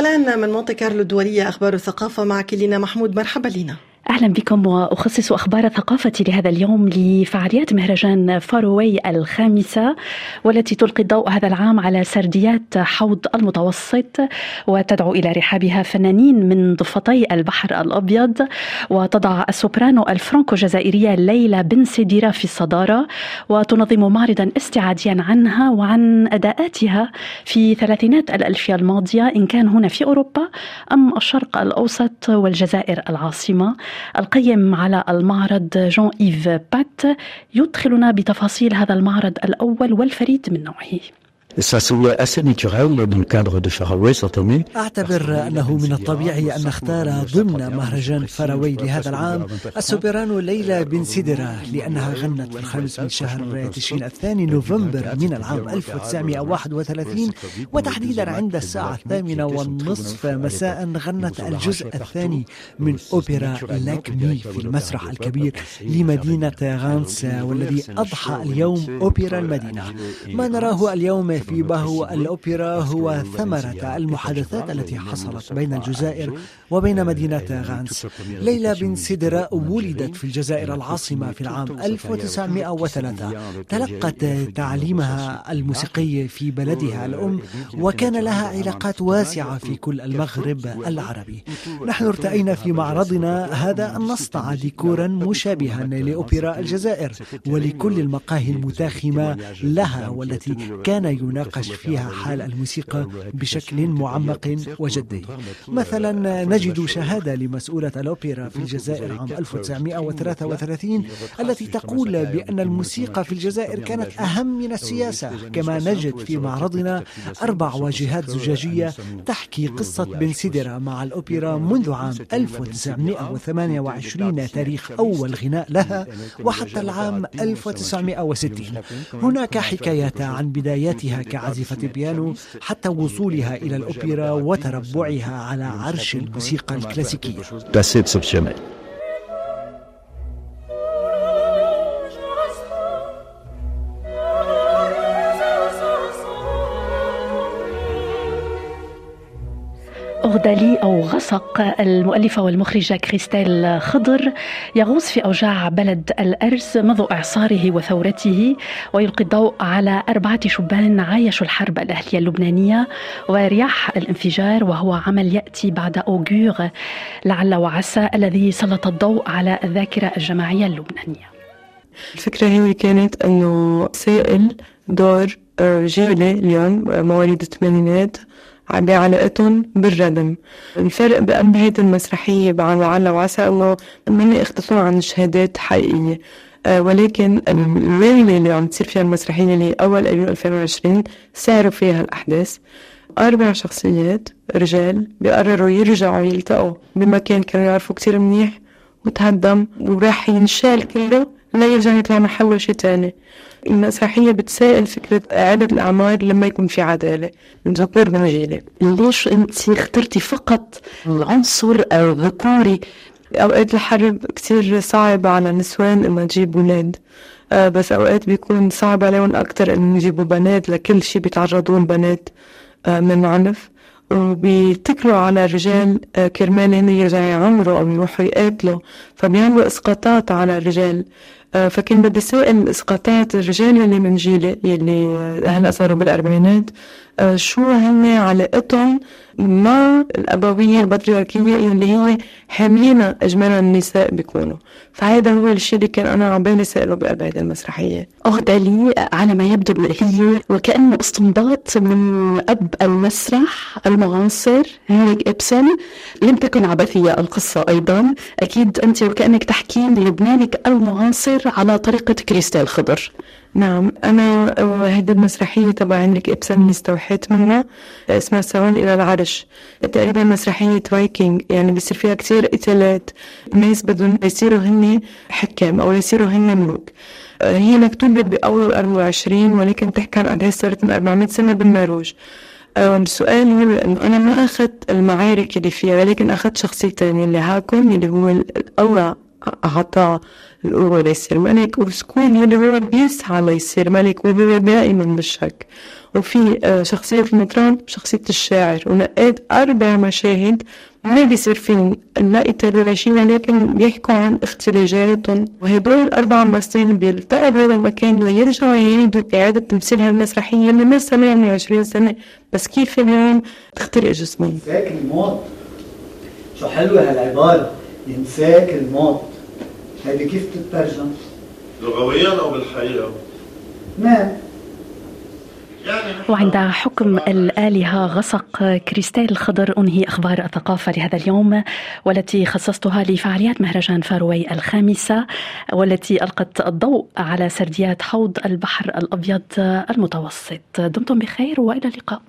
والآن من مونتي كارلو الدولية أخبار الثقافة معك لينا محمود. مرحبا لينا. أهلا بكم. وأخصص أخبار ثقافتي لهذا اليوم لفعاليات مهرجان فاروي الخامسة والتي تلقي الضوء هذا العام على سرديات حوض المتوسط وتدعو إلى رحابها فنانين من ضفتي البحر الأبيض، وتضع السوبرانو الفرنكو جزائرية ليلى بن سيديرا في الصدارة، وتنظم معرضا استعاديا عنها وعن أداءاتها في ثلاثينات الألفية الماضية إن كان هنا في أوروبا أم الشرق الأوسط والجزائر العاصمة. القيم على المعرض جان-إيف بات يدخلنا بتفاصيل هذا المعرض الأول والفريد من نوعه. أعتبر أنه من الطبيعي أن نختار ضمن مهرجان فاروي لهذا العام السوبرانو ليلى بن سيديرا، لأنها غنت في الخامس من شهر تشرين الثاني نوفمبر من العام 1931، وتحديدا عند الساعة 8:30 مساء غنت الجزء الثاني من أوبرا لاكمي في المسرح الكبير لمدينة غانس، والذي أضحى اليوم أوبرا المدينة. ما نراه اليوم في باهو الأوبرا هو ثمرة المحادثات التي حصلت بين الجزائر وبين مدينة غانس. ليلى بن سيديرا ولدت في الجزائر العاصمة في العام 1903، تلقت تعليمها الموسيقي في بلدها الأم، وكان لها علاقات واسعة في كل المغرب العربي. نحن ارتأينا في معرضنا هذا أن نصنع ديكورا مشابها لأوبرا الجزائر ولكل المقاهي المتاخمة لها، والتي كان يناقش فيها حال الموسيقى بشكل معمق وجدي. مثلا نجد شهادة لمسؤولة الأوبرا في الجزائر عام 1933 التي تقول بأن الموسيقى في الجزائر كانت أهم من السياسة. كما نجد في معرضنا 4 واجهات زجاجية تحكي قصة بن سيديرا مع الأوبرا منذ عام 1928 تاريخ أول غناء لها وحتى العام 1960. هناك حكايات عن بداياتها كعازفة بيانو حتى وصولها إلى الأوبرا وتربعها على عرش الموسيقى الكلاسيكية. أغدالي أو غسق المؤلفة والمخرجة كريستيل خضر يغوص في أوجاع بلد الأرز منذ إعصاره وثورته، ويلقي الضوء على 4 شبان عايشوا الحرب الأهلية اللبنانية ورياح الانفجار، وهو عمل يأتي بعد أوغور لعل وعسى الذي سلط الضوء على الذاكرة الجماعية اللبنانية. الفكرة هي كانت أنه سائل دور رجالي اليوم مواليد الثمانينات بعلاقتهم بالردم. الفرق بقلب هيدي المسرحية بعد وعسى أنه من يختصون عن شهادات حقيقية، ولكن الويلة اللي عم تصير فيها المسرحية اللي أول أبريل 2020 سعروا فيها الأحداث 4 شخصيات رجال بيقرروا يرجعوا يلتقوا بمكان كانوا يعرفوا كتير منيح وتهدم وراح ينشال كله لا يرجع يطلع محله شي تاني. المسرحية بتسائل فكرة إعادة الأعمار لما يكون في عدالة. نذكر بمجالة ليش أنت اخترتي فقط العنصر الذكوري؟ أوقات الحرب كتير صعب على النسوان إنه تجيب ولاد، بس أوقات بيكون صعب عليهم أكتر إنه يجيبوا بنات لكل شي بيتعرضون بنات من عنف، وبيتكلوا على الرجال كرمال هن يرجعوا يعمروا أو يروحوا يقاتلوا، فبيعملوا إسقاطات على الرجال. فكان بدي سائل إسقاطات الرجال يلي من جيلي يلي هلأ صاروا بالأربعينات شو هن علاقتهم مع الأبوية البطريركية يلي هي حاملين أجمل النساء بيكونوا. فهذا هو الشيء اللي كان أنا عبالي سأله بأبعد المسرحية. أغدالي على ما يبدو هي وكأنه استنباط من أب المسرح المعاصر هنريك إبسن. لم تكن عبثية القصة أيضا، أكيد أنت وكأنك تحكين للبنانك المعاصر على طريقة كريستيل خضر. نعم، أنا هيدا المسرحية تبع هنريك إبسن اللي استوحيت منها اسمها سوان إلى العرش. تقريبا مسرحية فايكينج، يعني بيصير فيها كتير قتالات، ناس بدهم يصيروا هن حكام أو يصيروا هن ملوك. هي مكتوبة بأول 24 ولكن تحكي عن أحداث صارت من 400 سنة بالنرويج. السؤال هو أنه أنا ما أخذت المعارك اللي فيها، ولكن أخذت شخصيتين اللي هاكم اللي هو الأوعى أعطى القوة ليصير ملك، وسكون اللي هو بيسعى ليصير ملك وهو دائما بالشك. وفي شخصية المطران شخصية الشاعر، ونقيت 4 مشاهد ما بيصير فيهم نلاقي تراشينا، لكن بيحكوا عن اختلاجاتهم، وهدول 4 ممثلين بيلتقوا بهذا المكان ليرجعوا يعيدوا إعادة تمثيلها المسرحية اللي مثلها من 20 سنة، بس كيف اليوم تخترق جسمهم. ينساك الموت، شو حلوة هالعبارة، ينساك الموت، هذه كيف تترجم؟ لغويا أو بالحقيقة؟ نعم. وعند حكم الآلهة غسق كريستيل خضر أنهي أخبار الثقافة لهذا اليوم، والتي خصصتها لفعاليات مهرجان فاروي 5، والتي ألقت الضوء على سرديات حوض البحر الأبيض المتوسط. دمتم بخير وإلى اللقاء.